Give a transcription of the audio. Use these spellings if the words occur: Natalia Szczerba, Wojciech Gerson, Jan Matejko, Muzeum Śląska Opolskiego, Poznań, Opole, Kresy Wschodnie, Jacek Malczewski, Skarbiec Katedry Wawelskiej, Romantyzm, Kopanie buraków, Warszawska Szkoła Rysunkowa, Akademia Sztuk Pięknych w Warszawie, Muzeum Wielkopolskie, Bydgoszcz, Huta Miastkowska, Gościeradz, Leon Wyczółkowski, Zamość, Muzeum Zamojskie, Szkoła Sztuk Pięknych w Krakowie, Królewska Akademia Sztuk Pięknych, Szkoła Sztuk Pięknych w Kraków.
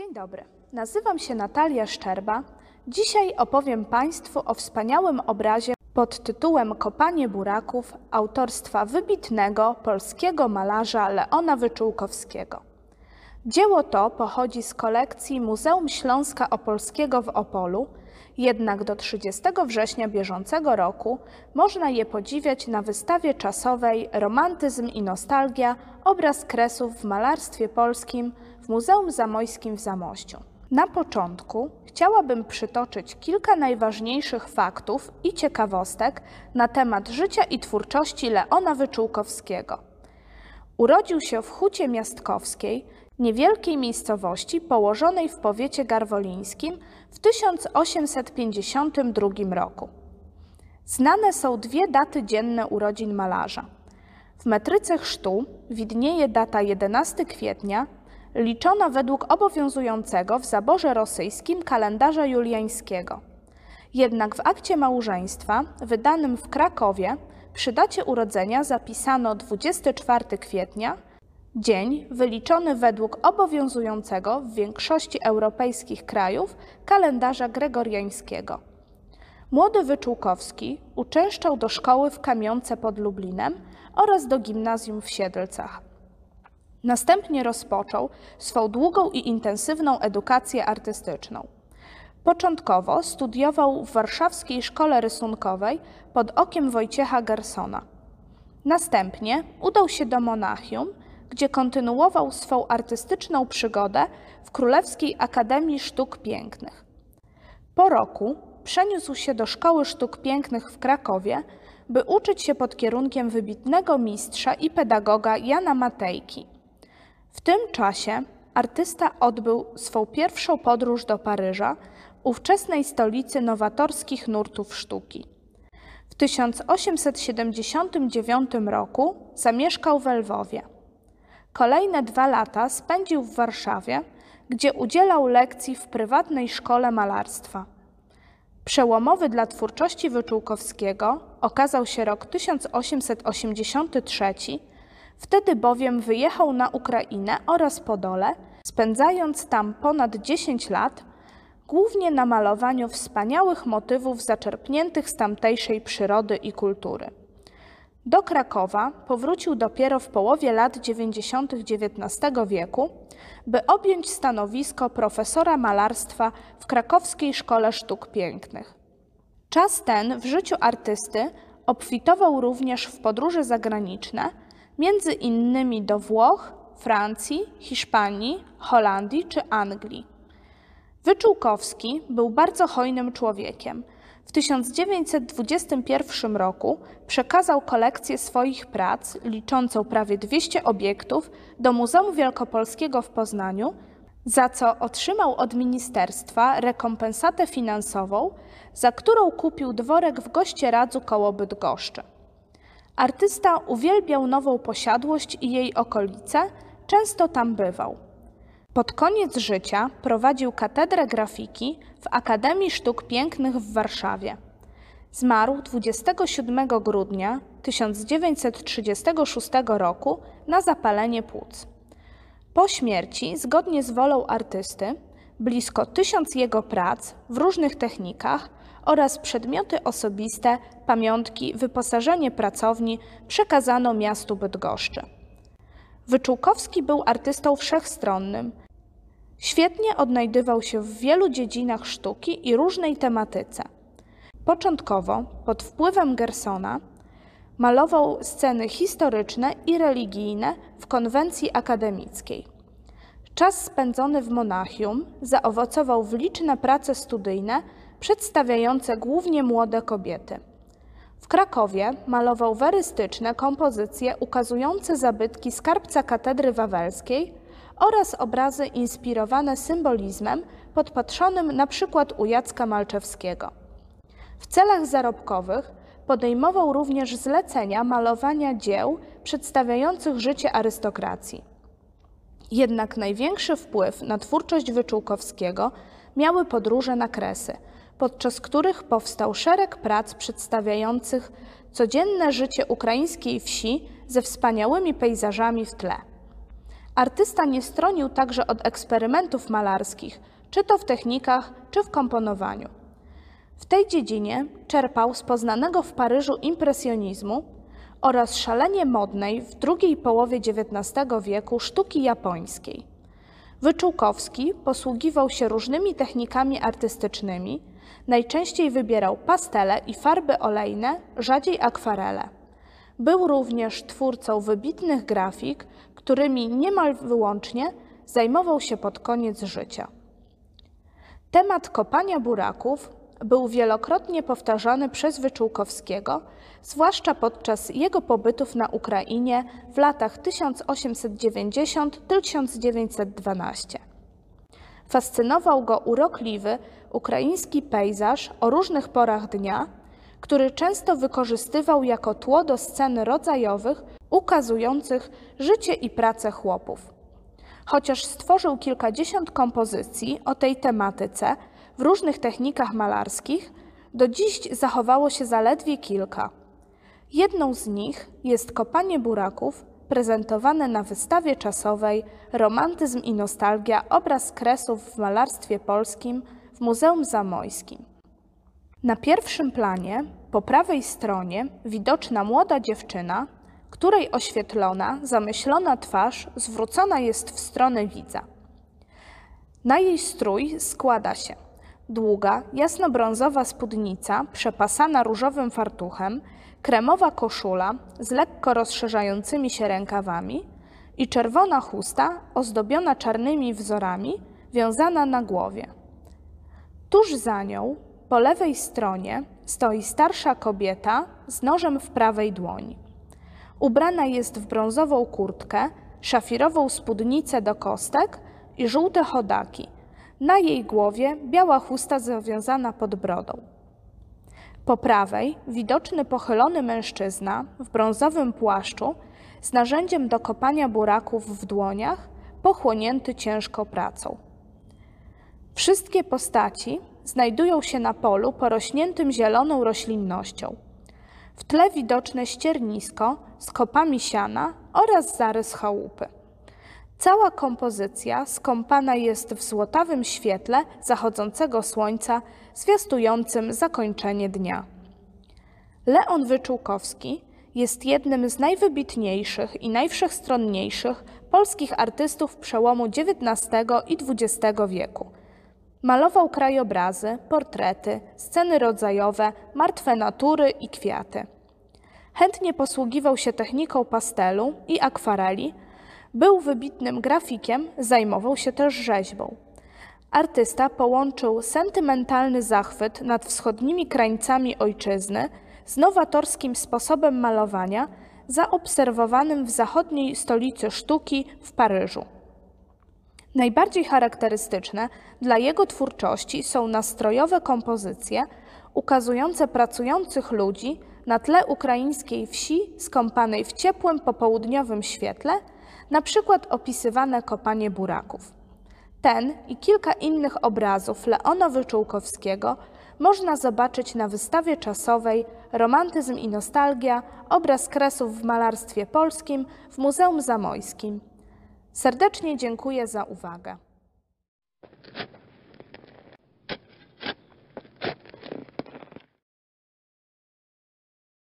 Dzień dobry, nazywam się Natalia Szczerba. Dzisiaj opowiem Państwu o wspaniałym obrazie pod tytułem Kopanie buraków autorstwa wybitnego polskiego malarza Leona Wyczółkowskiego. Dzieło to pochodzi z kolekcji Muzeum Śląska Opolskiego w Opolu, jednak do 30 września bieżącego roku można je podziwiać na wystawie czasowej Romantyzm i nostalgia – obraz kresów w malarstwie polskim w Muzeum Zamojskim w Zamościu. Na początku chciałabym przytoczyć kilka najważniejszych faktów i ciekawostek na temat życia i twórczości Leona Wyczółkowskiego. Urodził się w Hucie Miastkowskiej, niewielkiej miejscowości położonej w powiecie garwolińskim w 1852 roku. Znane są dwie daty dzienne urodzin malarza. W metryce chrztu widnieje data 11 kwietnia, liczona według obowiązującego w zaborze rosyjskim kalendarza juliańskiego. Jednak w akcie małżeństwa wydanym w Krakowie przy dacie urodzenia zapisano 24 kwietnia, dzień wyliczony według obowiązującego w większości europejskich krajów kalendarza gregoriańskiego. Młody Wyczółkowski uczęszczał do szkoły w Kamionce pod Lublinem oraz do gimnazjum w Siedlcach. Następnie rozpoczął swą długą i intensywną edukację artystyczną. Początkowo studiował w Warszawskiej Szkole Rysunkowej pod okiem Wojciecha Gersona. Następnie udał się do Monachium, gdzie kontynuował swą artystyczną przygodę w Królewskiej Akademii Sztuk Pięknych. Po roku przeniósł się do Szkoły Sztuk Pięknych w Krakowie, by uczyć się pod kierunkiem wybitnego mistrza i pedagoga Jana Matejki. W tym czasie artysta odbył swą pierwszą podróż do Paryża, ówczesnej stolicy nowatorskich nurtów sztuki. W 1879 roku zamieszkał we Lwowie. Kolejne 2 lata spędził w Warszawie, gdzie udzielał lekcji w prywatnej szkole malarstwa. Przełomowy dla twórczości Wyczółkowskiego okazał się rok 1883, wtedy bowiem wyjechał na Ukrainę oraz Podole, spędzając tam ponad 10 lat, głównie na malowaniu wspaniałych motywów zaczerpniętych z tamtejszej przyrody i kultury. Do Krakowa powrócił dopiero w połowie lat 90. XIX wieku, by objąć stanowisko profesora malarstwa w Krakowskiej Szkole Sztuk Pięknych. Czas ten w życiu artysty obfitował również w podróże zagraniczne, między innymi do Włoch, Francji, Hiszpanii, Holandii czy Anglii. Wyczółkowski był bardzo hojnym człowiekiem. W 1921 roku przekazał kolekcję swoich prac, liczącą prawie 200 obiektów, do Muzeum Wielkopolskiego w Poznaniu, za co otrzymał od ministerstwa rekompensatę finansową, za którą kupił dworek w Gościeradzu koło Bydgoszczy. Artysta uwielbiał Nową Posiadłość i jej okolice, często tam bywał. Pod koniec życia prowadził katedrę grafiki w Akademii Sztuk Pięknych w Warszawie. Zmarł 27 grudnia 1936 roku na zapalenie płuc. Po śmierci, zgodnie z wolą artysty, blisko 1000 jego prac w różnych technikach oraz przedmioty osobiste, pamiątki, wyposażenie pracowni przekazano miastu Bydgoszczy. Wyczółkowski był artystą wszechstronnym. Świetnie odnajdywał się w wielu dziedzinach sztuki i różnej tematyce. Początkowo, pod wpływem Gersona, malował sceny historyczne i religijne w konwencji akademickiej. Czas spędzony w Monachium zaowocował w liczne prace studyjne przedstawiające głównie młode kobiety. W Krakowie malował werystyczne kompozycje ukazujące zabytki Skarbca Katedry Wawelskiej oraz obrazy inspirowane symbolizmem podpatrzonym np. u Jacka Malczewskiego. W celach zarobkowych podejmował również zlecenia malowania dzieł przedstawiających życie arystokracji. Jednak największy wpływ na twórczość Wyczółkowskiego miały podróże na Kresy, podczas których powstał szereg prac przedstawiających codzienne życie ukraińskiej wsi ze wspaniałymi pejzażami w tle. Artysta nie stronił także od eksperymentów malarskich, czy to w technikach, czy w komponowaniu. W tej dziedzinie czerpał z poznanego w Paryżu impresjonizmu oraz szalenie modnej w drugiej połowie XIX wieku sztuki japońskiej. Wyczółkowski posługiwał się różnymi technikami artystycznymi, najczęściej wybierał pastele i farby olejne, rzadziej akwarele. Był również twórcą wybitnych grafik, którymi niemal wyłącznie zajmował się pod koniec życia. Temat kopania buraków był wielokrotnie powtarzany przez Wyczółkowskiego, zwłaszcza podczas jego pobytów na Ukrainie w latach 1890–1912. Fascynował go urokliwy ukraiński pejzaż o różnych porach dnia, który często wykorzystywał jako tło do scen rodzajowych ukazujących życie i pracę chłopów. Chociaż stworzył kilkadziesiąt kompozycji o tej tematyce w różnych technikach malarskich, do dziś zachowało się zaledwie kilka. Jedną z nich jest kopanie buraków, prezentowane na wystawie czasowej Romantyzm i nostalgia – obraz kresów w malarstwie polskim w Muzeum Zamojskim. Na pierwszym planie, po prawej stronie, widoczna młoda dziewczyna, której oświetlona, zamyślona twarz zwrócona jest w stronę widza. Na jej strój składa się długa, jasnobrązowa spódnica przepasana różowym fartuchem, kremowa koszula z lekko rozszerzającymi się rękawami i czerwona chusta ozdobiona czarnymi wzorami wiązana na głowie. Tuż za nią, po lewej stronie, stoi starsza kobieta z nożem w prawej dłoni. Ubrana jest w brązową kurtkę, szafirową spódnicę do kostek i żółte chodaki. Na jej głowie biała chusta zawiązana pod brodą. Po prawej widoczny pochylony mężczyzna w brązowym płaszczu z narzędziem do kopania buraków w dłoniach, pochłonięty ciężką pracą. Wszystkie postaci znajdują się na polu porośniętym zieloną roślinnością. W tle widoczne ściernisko z kopami siana oraz zarys chałupy. Cała kompozycja skąpana jest w złotawym świetle zachodzącego słońca, zwiastującym zakończenie dnia. Leon Wyczółkowski jest jednym z najwybitniejszych i najwszechstronniejszych polskich artystów przełomu XIX i XX wieku. Malował krajobrazy, portrety, sceny rodzajowe, martwe natury i kwiaty. Chętnie posługiwał się techniką pastelu i akwareli, był wybitnym grafikiem, zajmował się też rzeźbą. Artysta połączył sentymentalny zachwyt nad wschodnimi krańcami ojczyzny z nowatorskim sposobem malowania zaobserwowanym w zachodniej stolicy sztuki w Paryżu. Najbardziej charakterystyczne dla jego twórczości są nastrojowe kompozycje ukazujące pracujących ludzi na tle ukraińskiej wsi skąpanej w ciepłym popołudniowym świetle, na przykład opisywane kopanie buraków. Ten i kilka innych obrazów Leona Wyczółkowskiego można zobaczyć na wystawie czasowej Romantyzm i nostalgia – obraz kresów w malarstwie polskim w Muzeum Zamojskim. Serdecznie dziękuję za uwagę.